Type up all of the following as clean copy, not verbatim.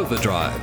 Overdrive.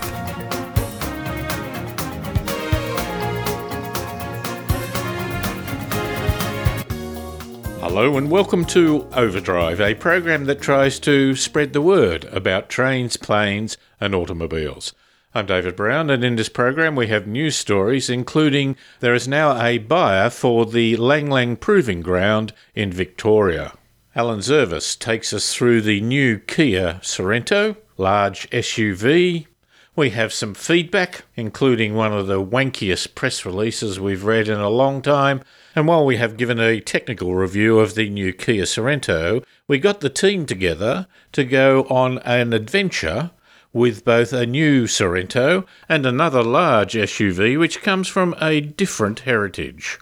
Hello and welcome to Overdrive, a program that tries to spread the word about trains, planes and automobiles. I'm David Brown, and in this program we have news stories, including there is now a buyer for the Lang Lang Proving Ground in Victoria. Alan Zervas takes us through the new Kia Sorento, large SUV. We have some feedback, including one of the wankiest press releases we've read in a long time. And while we have given a technical review of the new Kia Sorento, we got the team together to go on an adventure with both a new Sorento and another large SUV which comes from a different heritage.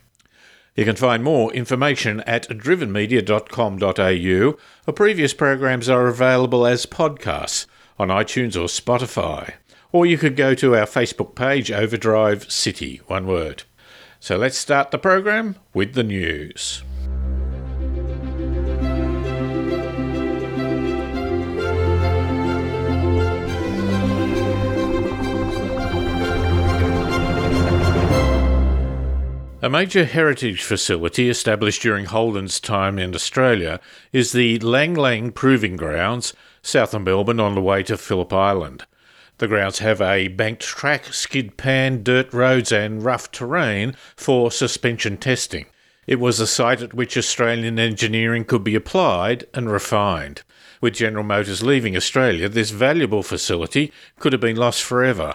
You can find more information at drivenmedia.com.au. Our previous programs are available as podcasts on iTunes or Spotify. Or you could go to our Facebook page, Overdrive City, one word. So let's start the program with the news. A major heritage facility established during Holden's time in Australia is the Lang Lang Proving Grounds, south of Melbourne on the way to Phillip Island. The grounds have a banked track, skid pan, dirt roads and rough terrain for suspension testing. It was a site at which Australian engineering could be applied and refined. With General Motors leaving Australia, this valuable facility could have been lost forever.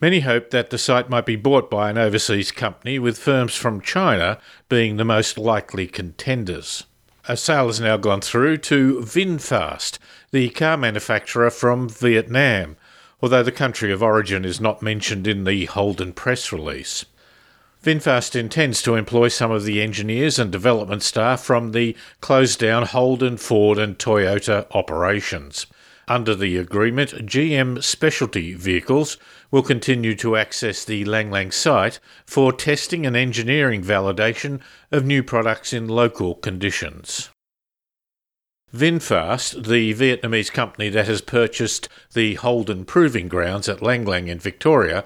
Many hoped that the site might be bought by an overseas company, with firms from China being the most likely contenders. A sale has now gone through to VinFast, the car manufacturer from Vietnam, although the country of origin is not mentioned in the Holden press release. VinFast intends to employ some of the engineers and development staff from the closed-down Holden, Ford and Toyota operations. Under the agreement, GM Specialty Vehicles will continue to access the Lang Lang site for testing and engineering validation of new products in local conditions. VinFast, the Vietnamese company that has purchased the Holden Proving Grounds at Lang Lang in Victoria,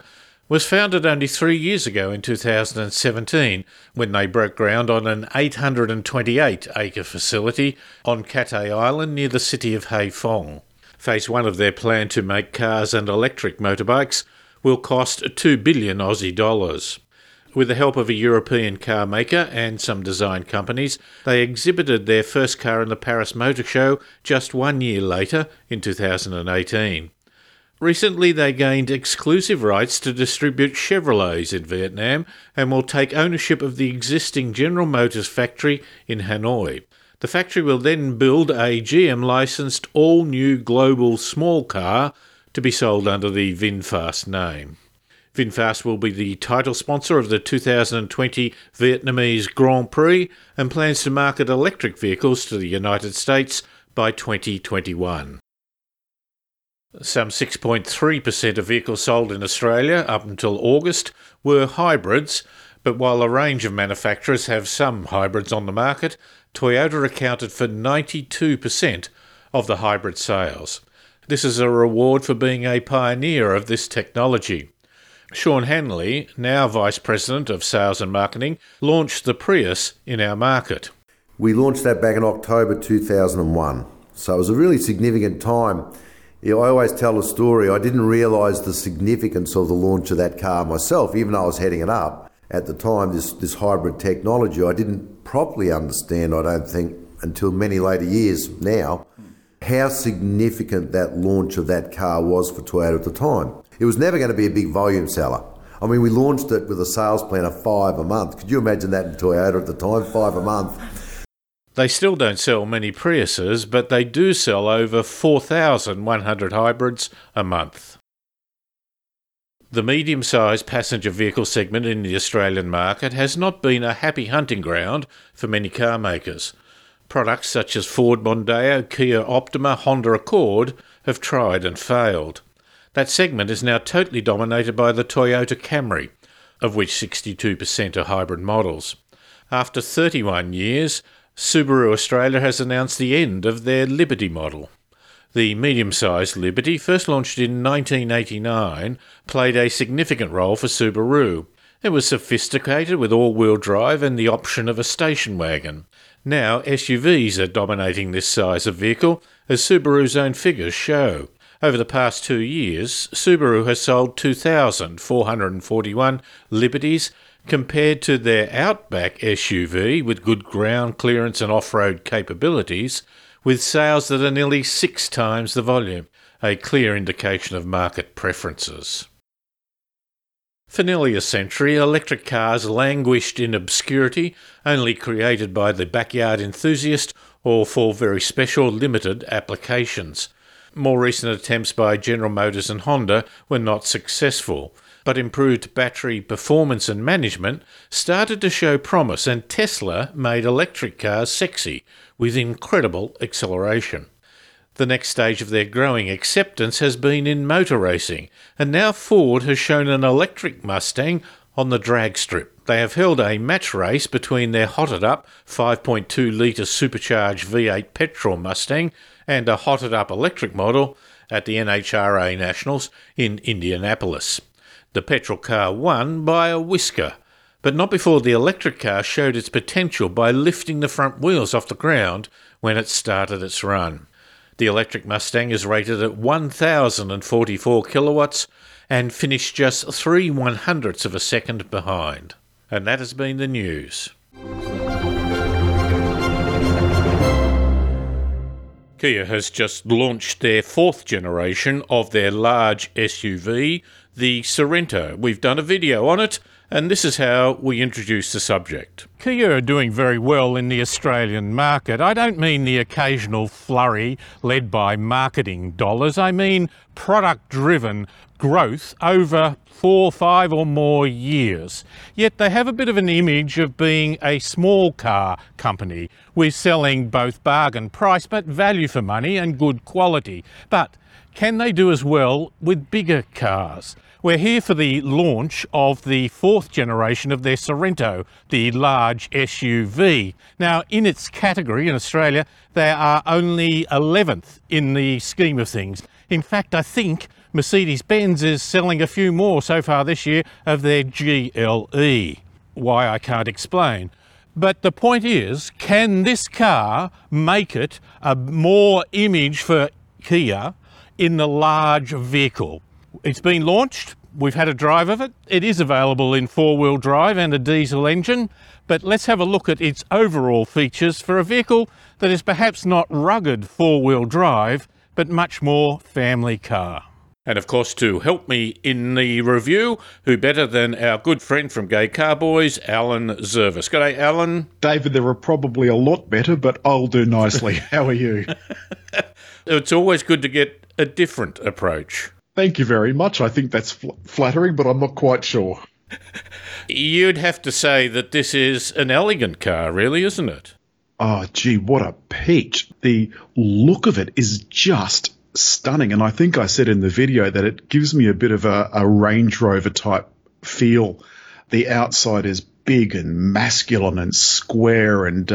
was founded only 3 years ago in 2017 when they broke ground on an 828-acre facility on Cate Island near the city of Hai Phong. Phase one of their plan to make cars and electric motorbikes will cost 2 billion Aussie dollars. With the help of a European car maker and some design companies, they exhibited their first car in the Paris Motor Show just 1 year later in 2018. Recently, they gained exclusive rights to distribute Chevrolets in Vietnam and will take ownership of the existing General Motors factory in Hanoi. The factory will then build a GM-licensed all-new global small car to be sold under the VinFast name. VinFast will be the title sponsor of the 2020 Vietnamese Grand Prix and plans to market electric vehicles to the United States by 2021. Some 6.3% of vehicles sold in Australia up until August were hybrids, but while a range of manufacturers have some hybrids on the market, Toyota accounted for 92% of the hybrid sales. This is a reward for being a pioneer of this technology. Sean Hanley, now Vice President of Sales and Marketing, launched the Prius in our market. We launched that back in October 2001, so it was a really significant time. I always tell a story. I didn't realise the significance of the launch of that car myself, even though I was heading it up. At the time, this hybrid technology, I didn't properly understand, I don't think, until many later years now, how significant that launch of that car was for Toyota at the time. It was never going to be a big volume seller. I mean, we launched it with a sales plan of 5 a month. Could you imagine that in Toyota at the time, 5 a month? They still don't sell many Priuses, but they do sell over 4,100 hybrids a month. The medium-sized passenger vehicle segment in the Australian market has not been a happy hunting ground for many car makers. Products such as Ford Mondeo, Kia Optima, Honda Accord have tried and failed. That segment is now totally dominated by the Toyota Camry, of which 62% are hybrid models. After 31 years, Subaru Australia has announced the end of their Liberty model. The medium-sized Liberty, first launched in 1989, played a significant role for Subaru. It was sophisticated with all-wheel drive and the option of a station wagon. Now SUVs are dominating this size of vehicle, as Subaru's own figures show. Over the past 2 years, Subaru has sold 2,441 Liberties, compared to their Outback SUV with good ground clearance and off-road capabilities, with sales that are nearly 6 times the volume, a clear indication of market preferences. For nearly a century, electric cars languished in obscurity, only created by the backyard enthusiast or for very special limited applications. More recent attempts by General Motors and Honda were not successful, but improved battery performance and management started to show promise, and Tesla made electric cars sexy with incredible acceleration. The next stage of their growing acceptance has been in motor racing, and now Ford has shown an electric Mustang on the drag strip. They have held a match race between their hotted-up 5.2-litre supercharged V8 petrol Mustang and a hotted-up electric model at the NHRA Nationals in Indianapolis. The petrol car won by a whisker, but not before the electric car showed its potential by lifting the front wheels off the ground when it started its run. The electric Mustang is rated at 1,044 kilowatts and finished just 3/100ths of a second behind. And that has been the news. Kia has just launched their 4th generation of their large SUV, the Sorento. We've done a video on it, and this is how we introduce the subject. Kia are doing very well in the Australian market. I don't mean the occasional flurry led by marketing dollars. I mean product-driven growth over 4, 5 or more years. Yet they have a bit of an image of being a small car company. We're selling both bargain price, but value for money and good quality. But can they do as well with bigger cars? We're here for the launch of the 4th generation of their Sorento, the large SUV. Now, in its category in Australia, they are only 11th in the scheme of things. In fact, I think Mercedes-Benz is selling a few more so far this year of their GLE. Why, I can't explain. But the point is, can this car make it a more image for Kia in the large vehicle? It's been launched, we've had a drive of it. It is available in 4-wheel drive and a diesel engine, but let's have a look at its overall features for a vehicle that is perhaps not rugged 4-wheel drive, but much more family car. And of course, to help me in the review, who better than our good friend from Gay Car Boys, Alan Zervas. G'day, Alan. David, there are probably a lot better, but I'll do nicely. How are you? It's always good to get a different approach. Thank you very much. I think that's flattering, but I'm not quite sure. You'd have to say that this is an elegant car, really, isn't it? Oh, gee, what a peach. The look of it is just stunning, and I think I said in the video that it gives me a bit of a Range Rover type feel. The outside is big and masculine and square and,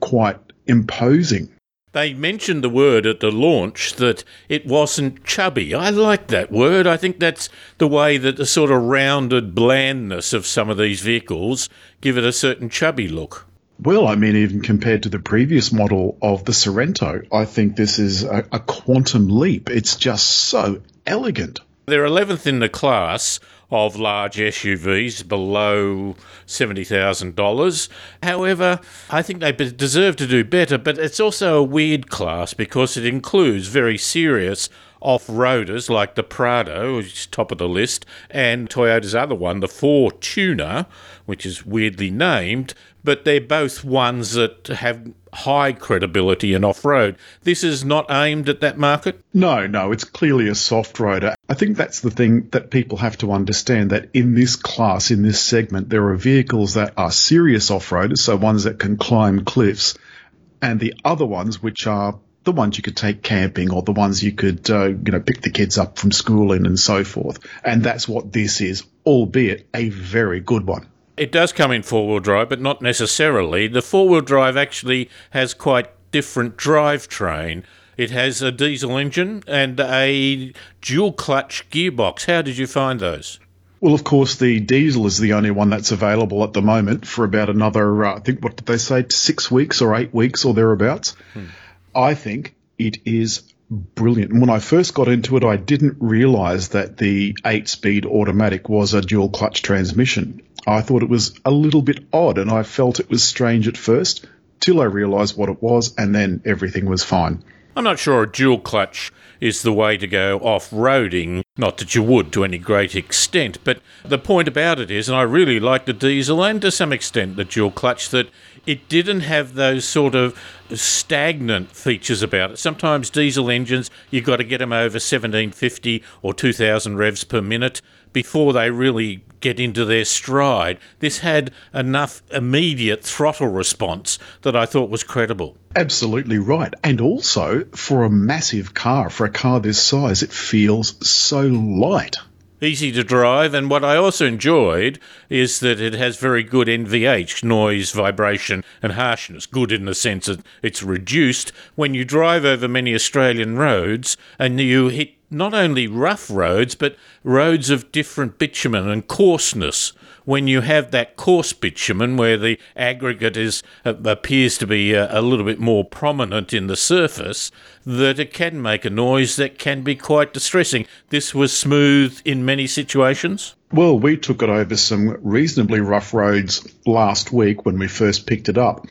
quite imposing. They mentioned the word at the launch that it wasn't chubby. I like that word. I think that's the way that the sort of rounded blandness of some of these vehicles give it a certain chubby look. Well, I mean, even compared to the previous model of the Sorento, I think this is a quantum leap. It's just so elegant. They're 11th in the class of large SUVs below $70,000. However, I think they deserve to do better, but it's also a weird class because it includes very serious off-roaders like the Prado, which is top of the list, and Toyota's other one, the Fortuner, which is weirdly named, but they're both ones that have high credibility in off-road. This is not aimed at that market? No, it's clearly a soft roader. I think that's the thing that people have to understand, that in this class, in this segment, there are vehicles that are serious off-roaders, so ones that can climb cliffs, and the other ones which are the ones you could take camping or the ones you could pick the kids up from school in and so forth. And that's what this is, albeit a very good one. It does come in 4-wheel drive, but not necessarily. The 4-wheel drive actually has quite different drivetrain. It has a diesel engine and a dual-clutch gearbox. How did you find those? Well, of course, the diesel is the only one that's available at the moment for about another, I think, what did they say, 6 weeks or 8 weeks or thereabouts. I think it is brilliant. When I first got into it, I didn't realise that the 8-speed automatic was a dual-clutch transmission. I thought it was a little bit odd, and I felt it was strange at first, till I realised what it was, and then everything was fine. I'm not sure a dual clutch is the way to go off-roading, not that you would to any great extent, but the point about it is, and I really like the diesel and to some extent the dual clutch, that it didn't have those sort of stagnant features about it. Sometimes diesel engines, you've got to get them over 1750 or 2000 revs per minute before they really get into their stride. This had enough immediate throttle response that I thought was credible. Absolutely right. And also, for a massive car, for a car this size, it feels so light. Easy to drive, and what I also enjoyed is that it has very good NVH, noise, vibration and harshness. Good in the sense that it's reduced. When you drive over many Australian roads and you hit not only rough roads, but roads of different bitumen and coarseness. When you have that coarse bitumen where the aggregate is appears to be a little bit more prominent in the surface, that it can make a noise that can be quite distressing. This was smooth in many situations. Well, we took it over some reasonably rough roads last week when we first picked it up,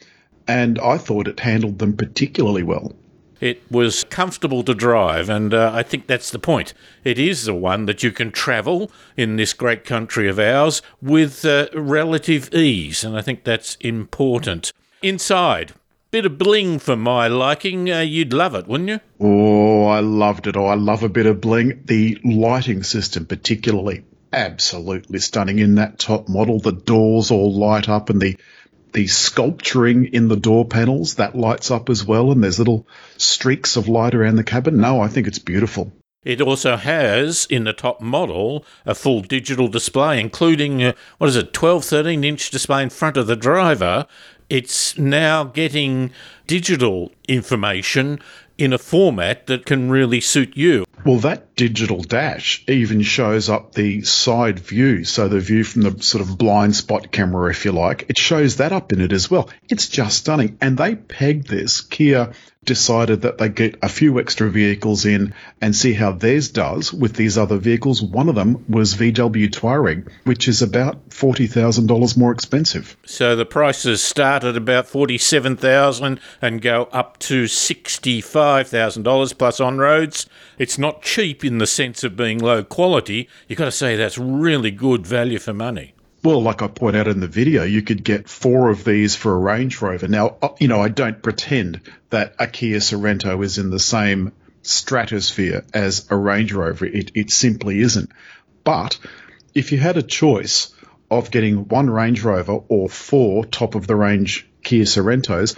and I thought it handled them particularly well. It was comfortable to drive, and I think that's the point. It is the one that you can travel in this great country of ours with relative ease, and I think that's important. Inside, bit of bling for my liking. You'd love it, wouldn't you? Oh, I loved it. Oh, I love a bit of bling. The lighting system particularly, absolutely stunning in that top model. The doors all light up, and the sculpturing in the door panels, that lights up as well, and there's little streaks of light around the cabin. No, I think it's beautiful. It also has, in the top model, a full digital display, including, 12, 13-inch display in front of the driver. It's now getting digital information in a format that can really suit you. Well, that digital dash even shows up the side view, so the view from the sort of blind spot camera, if you like. It shows that up in it as well. It's just stunning. And they pegged this. Kia decided that they get a few extra vehicles in and see how theirs does with these other vehicles. One of them was VW Touareg, which is about $40,000 more expensive. So the prices start at about $47,000 and go up to $65,000 plus on-roads. It's not cheap in the sense of being low quality. You've got to say that's really good value for money. Well, like I point out in the video, you could get 4 of these for a Range Rover. Now, you know, I don't pretend that a Kia Sorento is in the same stratosphere as a Range Rover. It simply isn't. But if you had a choice of getting 1 Range Rover or 4 top-of-the-range Kia Sorentos,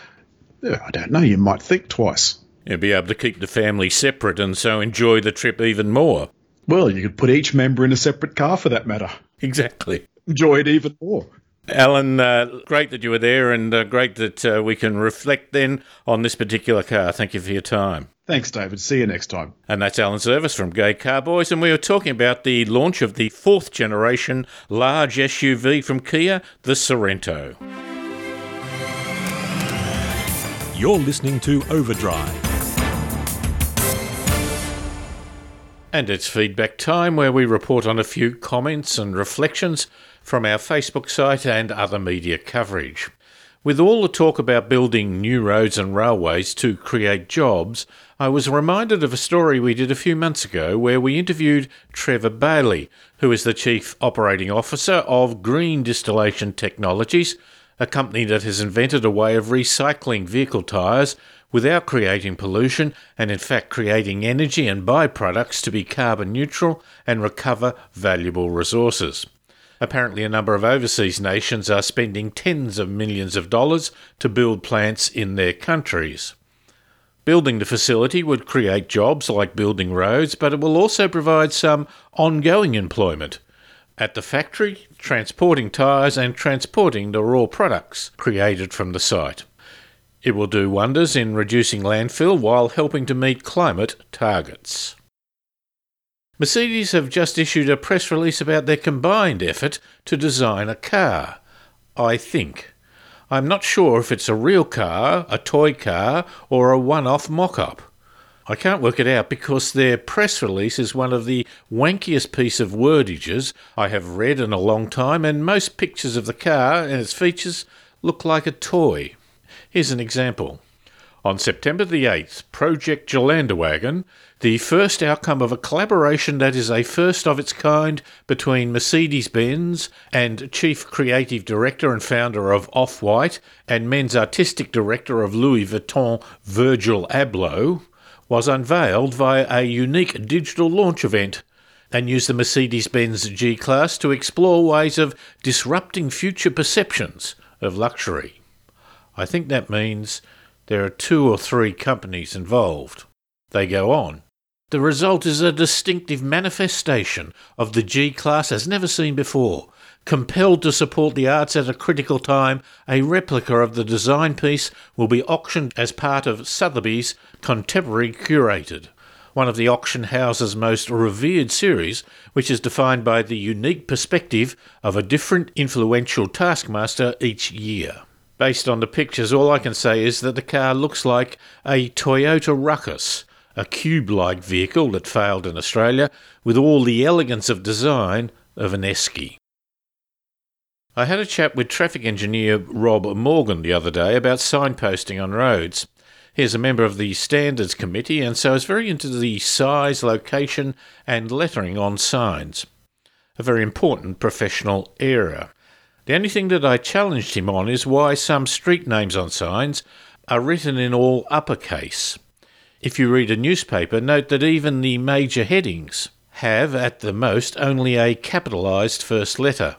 I don't know, you might think twice. You'd be able to keep the family separate and so enjoy the trip even more. Well, you could put each member in a separate car for that matter. Exactly. Enjoy it even more. Alan, great that you were there, and great that we can reflect then on this particular car. Thank you for your time. Thanks, David. See you next time. And that's Alan Zervas from Gay Car Boys, and we were talking about the launch of the 4th generation large SUV from Kia, the Sorento. You're listening to Overdrive. And it's feedback time, where we report on a few comments and reflections from our Facebook site and other media coverage. With all the talk about building new roads and railways to create jobs, I was reminded of a story we did a few months ago where we interviewed Trevor Bailey, who is the Chief Operating Officer of Green Distillation Technologies, a company that has invented a way of recycling vehicle tyres without creating pollution, and in fact creating energy and byproducts to be carbon neutral and recover valuable resources. Apparently a number of overseas nations are spending tens of millions of dollars to build plants in their countries. Building the facility would create jobs like building roads, but it will also provide some ongoing employment at the factory, transporting tyres and transporting the raw products created from the site. It will do wonders in reducing landfill while helping to meet climate targets. Mercedes have just issued a press release about their combined effort to design a car, I think. I'm not sure if it's a real car, a toy car, or a one-off mock-up. I can't work it out because their press release is one of the wankiest piece of wordages I have read in a long time, and most pictures of the car and its features look like a toy. Here's an example. On September the 8th, Project Geländewagen, the first outcome of a collaboration that is a first of its kind between Mercedes-Benz and Chief Creative Director and founder of Off-White and Men's Artistic Director of Louis Vuitton, Virgil Abloh, was unveiled via a unique digital launch event and used the Mercedes-Benz G-Class to explore ways of disrupting future perceptions of luxury. I think that means there are 2 or 3 companies involved. They go on. The result is a distinctive manifestation of the G-Class as never seen before, compelled to support the arts at a critical time. A replica of the design piece will be auctioned as part of Sotheby's Contemporary Curated, one of the auction house's most revered series, which is defined by the unique perspective of a different influential taskmaster each year. Based on the pictures, all I can say is that the car looks like a Toyota Ruckus, a cube-like vehicle that failed in Australia, with all the elegance of design of an Esky. I had a chat with traffic engineer Rob Morgan the other day about signposting on roads. He is a member of the Standards Committee and so is very into the size, location and lettering on signs. A very important professional area. The only thing that I challenged him on is why some street names on signs are written in all uppercase. If you read a newspaper, note that even the major headings have, at the most, only a capitalised first letter.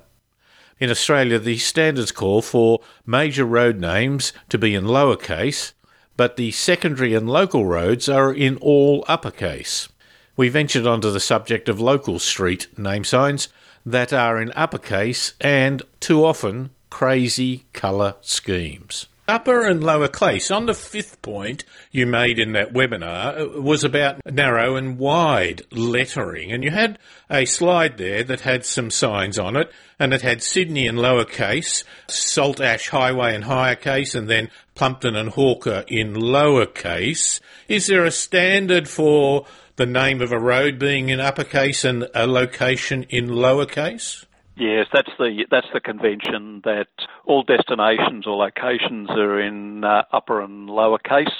In Australia, the standards call for major road names to be in lowercase, but the secondary and local roads are in all uppercase. We ventured onto the subject of local street name signs that are in uppercase and, too often, crazy colour schemes. Upper and lower case, on the fifth point you made in that webinar, was about narrow and wide lettering. And you had a slide there that had some signs on it, and it had Sydney in lower case, Salt Ash Highway in higher case, and then Plumpton and Hawker in lower case. Is there a standard for the name of a road being in uppercase and a location in lowercase? Yes, that's the convention that all destinations or locations are in upper and lowercase,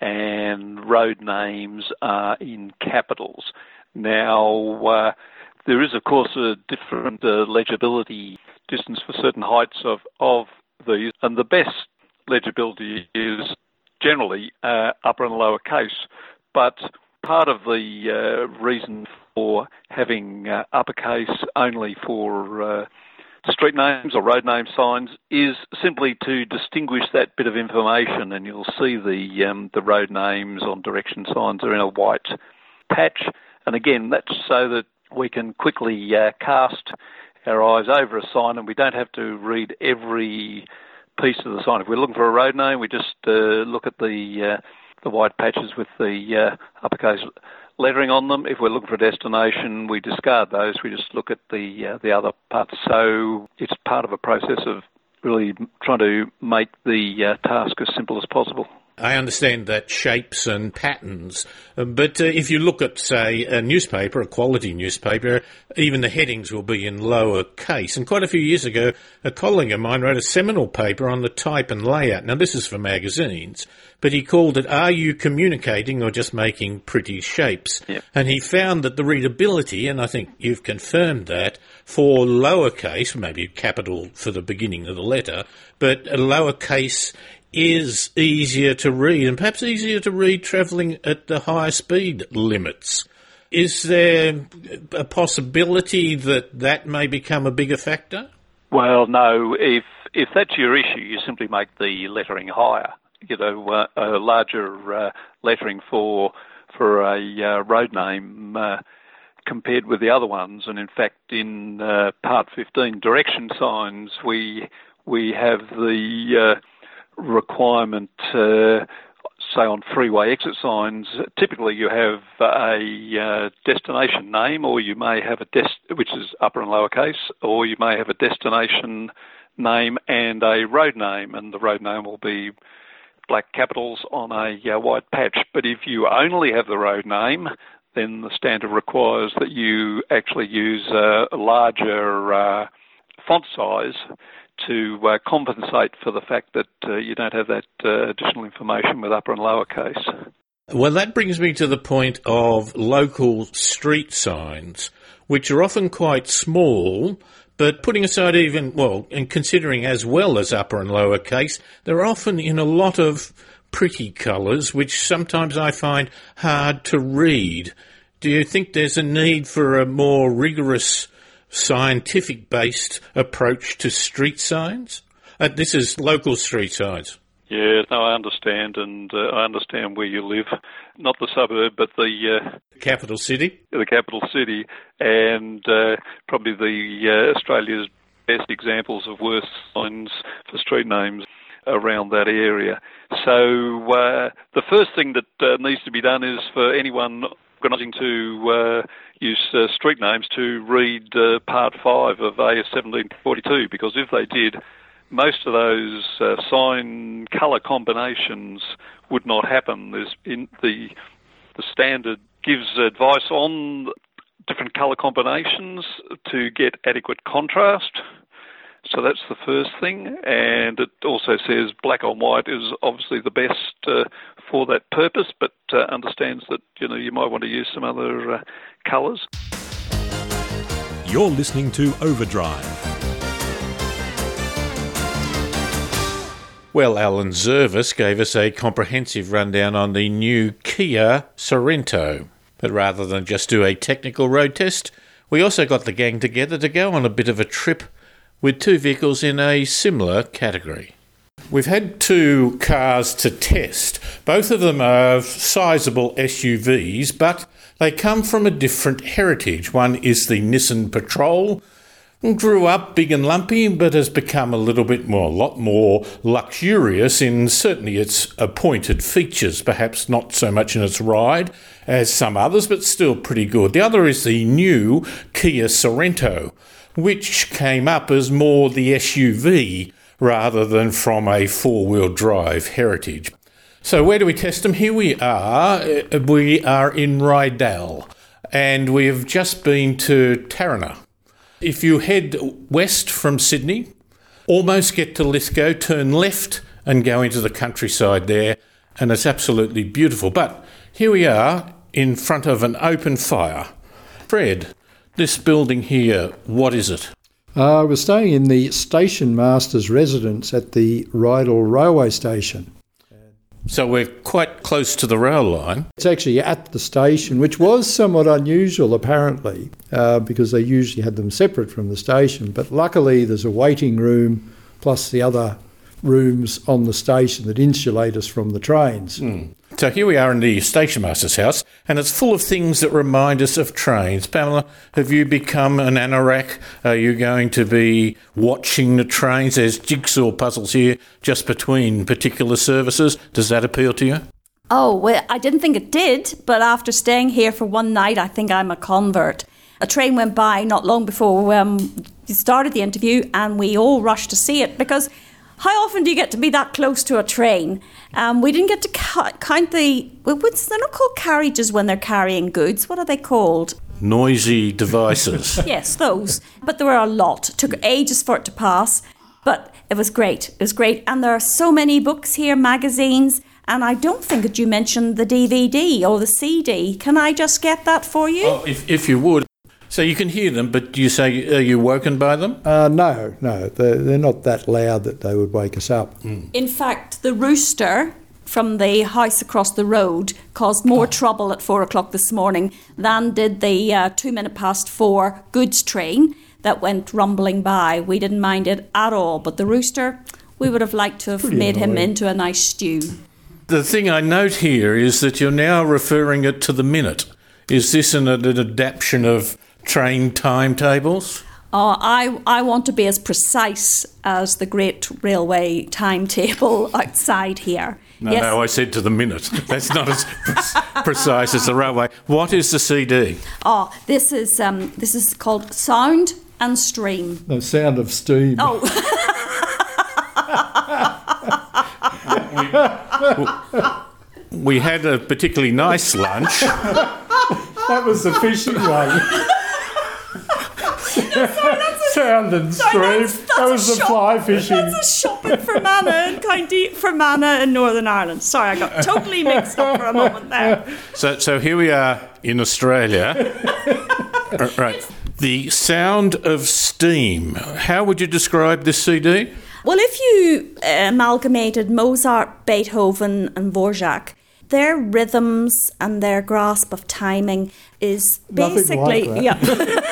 and road names are in capitals. Now, there is of course a different legibility distance for certain heights of these, and the best legibility is generally upper and lowercase, but part of the reason for having uppercase only for street names or road name signs is simply to distinguish that bit of information, and you'll see the road names on direction signs are in a white patch. And again, that's so that we can quickly cast our eyes over a sign and we don't have to read every piece of the sign. If we're looking for a road name, we just look at the white patches with the uppercase lettering on them. If we're looking for a destination, we discard those. We just look at the other parts. So it's part of a process of really trying to make the task as simple as possible. I understand that shapes and patterns, but if you look at, say, a newspaper, a quality newspaper, even the headings will be in lower case. And quite a few years ago, a colleague of mine wrote a seminal paper on the type and layout. Now, this is for magazines, but he called it, "Are You Communicating or Just Making Pretty Shapes?" Yep. And he found that the readability, and I think you've confirmed that, for lowercase, maybe capital for the beginning of the letter, but a lowercase is easier to read, and perhaps easier to read travelling at the higher speed limits. Is there a possibility that may become a bigger factor? Well, no. If that's your issue, you simply make the lettering higher. You know, a larger lettering for a road name compared with the other ones. And in fact, in Part 15, direction signs, we have the requirement, say on freeway exit signs, typically you have a destination name, or you may have a which is upper and lowercase, or you may have a destination name and a road name, and the road name will be black capitals on a white patch. But if you only have the road name, then the standard requires that you actually use a larger font size to compensate for the fact that you don't have that additional information with upper and lower case. Well, that brings me to the point of local street signs, which are often quite small, but putting aside even, well, and considering as well as upper and lower case, they're often in a lot of pretty colours, which sometimes I find hard to read. Do you think there's a need for a more rigorous scientific-based approach to street signs? This is local street signs. Yeah, no, I understand, and I understand where you live. Not the suburb, but the... capital city? The capital city, and probably the Australia's best examples of worse signs for street names around that area. So the first thing that needs to be done is for anyone organising to use street names to read Part 5 of AS 1742, because if they did, most of those sign colour combinations would not happen. The standard gives advice on different colour combinations to get adequate contrast. So that's the first thing, and it also says black on white is obviously the best for that purpose, but understands that you might want to use some other colours. You're listening to Overdrive. Well, Alan Zervas gave us a comprehensive rundown on the new Kia Sorento, but rather than just do a technical road test, we also got the gang together to go on a bit of a trip with two vehicles in a similar category. We've had two cars to test. Both of them are sizeable SUVs, but they come from a different heritage. One is the Nissan Patrol. Grew up big and lumpy, but has become a lot more luxurious in certainly its appointed features, perhaps not so much in its ride as some others, but still pretty good. The other is the new Kia Sorento, which came up as more the SUV rather than from a four-wheel drive heritage. So where do we test them? Here we are. We are in Rydal, and we have just been to Taranaki. If you head west from Sydney, almost get to Lithgow, turn left and go into the countryside there, and it's absolutely beautiful. But here we are in front of an open fire. Fred, this building here, what is it? We're staying in the station master's residence at the Rydal railway station. So we're quite close to the rail line. It's actually at the station, which was somewhat unusual apparently, because they usually had them separate from the station. But luckily there's a waiting room plus the other rooms on the station that insulate us from the trains. Mm. So here we are in the station master's house, and it's full of things that remind us of trains. Pamela, have you become an anorak? Are you going to be watching the trains? There's jigsaw puzzles here just between particular services. Does that appeal to you? Oh, well, I didn't think it did, but after staying here for one night, I think I'm a convert. A train went by not long before we started the interview, and we all rushed to see it because how often do you get to be that close to a train? We didn't get to count the... They're not called carriages when they're carrying goods. What are they called? Noisy devices. Yes, those. But there were a lot. It took ages for it to pass. But it was great. It was great. And there are so many books here, magazines. And I don't think that you mentioned the DVD or the CD. Can I just get that for you? Oh, if you would. So you can hear them, but you say, are you woken by them? No, they're not that loud that they would wake us up. Mm. In fact, the rooster from the house across the road caused more trouble at 4 o'clock this morning than did the 2 minute past four goods train that went rumbling by. We didn't mind it at all, but the rooster, we would have liked to have made him into a nice stew. The thing I note here is that you're now referring it to the minute. Is this an adaptation of train timetables? I want to be as precise as the great railway timetable outside here. No, yes. No, I said to the minute. That's not as precise as the railway. What is the CD? Oh, this is called Sound and Stream. The Sound of Steam. Oh. We had a particularly nice lunch. That was the fishing one. Sound and Stream. That was the fly fishing. That's a shop in Fermanagh in Northern Ireland. Sorry, I got totally mixed up for a moment there. So here we are in Australia. Right. The Sound of Steam. How would you describe this CD? Well, if you amalgamated Mozart, Beethoven and Dvorak, their rhythms and their grasp of timing is basically... Nothing like that.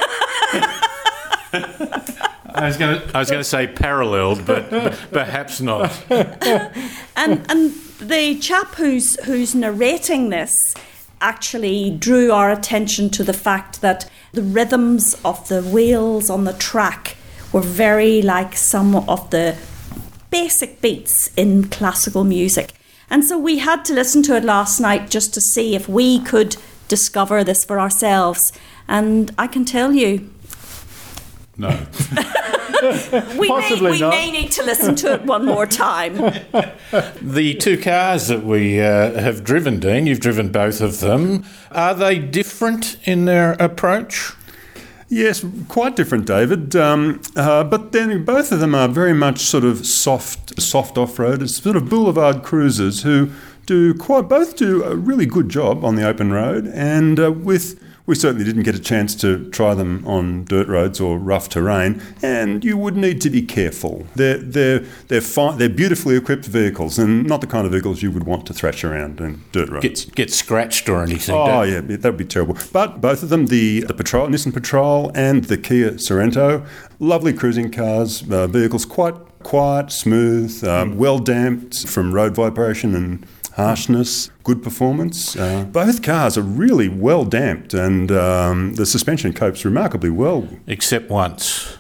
I was going to say paralleled, but perhaps not. And the chap who's narrating this actually drew our attention to the fact that the rhythms of the wheels on the track were very like some of the basic beats in classical music. And so we had to listen to it last night just to see if we could discover this for ourselves. And I can tell you, no. we may need to listen to it one more time. The two cars that we have driven, Dean, you've driven both of them. Are they different in their approach? Yes, quite different, David. But then both of them are very much sort of soft off-roaders, sort of boulevard cruisers who both do a really good job on the open road, and we certainly didn't get a chance to try them on dirt roads or rough terrain, and you would need to be careful. They're beautifully equipped vehicles, and not the kind of vehicles you would want to thrash around in dirt roads. Get scratched or anything. Oh yeah, that would be terrible. But both of them, the Patrol, Nissan Patrol, and the Kia Sorento, lovely cruising cars, vehicles quite quiet, smooth, well damped from road vibration and harshness, good performance. Both cars are really well damped, and the suspension copes remarkably well. Except once.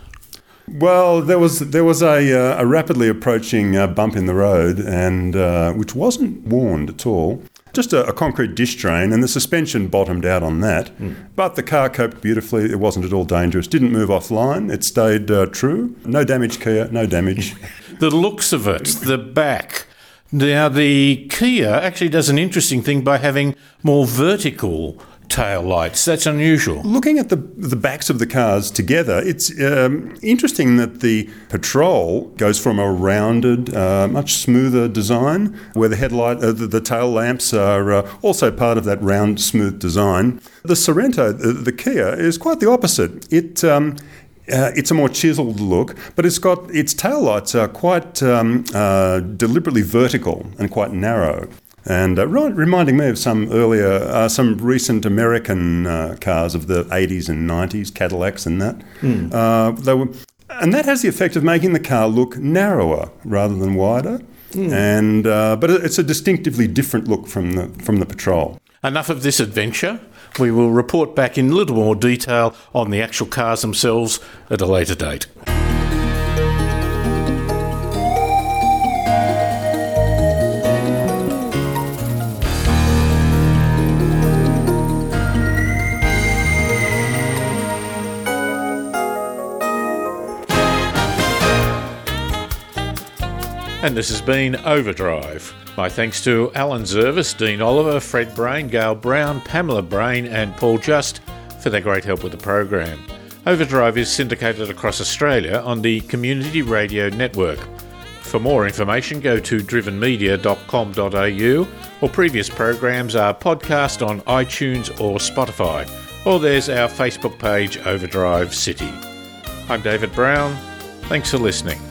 Well, there was a rapidly approaching bump in the road, and which wasn't warned at all. Just a concrete dish drain, and the suspension bottomed out on that. But the car coped beautifully. It wasn't at all dangerous. Didn't move offline. It stayed true. No damage, Kia. No damage. The looks of it, the back. Now, the Kia actually does an interesting thing by having more vertical tail lights. That's unusual. Looking at the backs of the cars together, it's interesting that the Patrol goes from a rounded, much smoother design, where the headlight, the tail lamps are also part of that round, smooth design. The Sorento, the Kia, is quite the opposite. It's a more chiseled look, but its tail lights are quite deliberately vertical and quite narrow, and reminding me of some recent American cars of the 80s and 90s, Cadillacs and that. And that has the effect of making the car look narrower rather than wider, and but it's a distinctively different look from the Patrol. Enough of this adventure. We will report back in a little more detail on the actual cars themselves at a later date. And this has been Overdrive. My thanks to Alan Zervas, Dean Oliver, Fred Brain, Gail Brown, Pamela Brain and Paul Just for their great help with the program. Overdrive is syndicated across Australia on the Community Radio Network. For more information, go to drivenmedia.com.au, or previous programs are podcast on iTunes or Spotify, or there's our Facebook page, Overdrive City. I'm David Brown. Thanks for listening.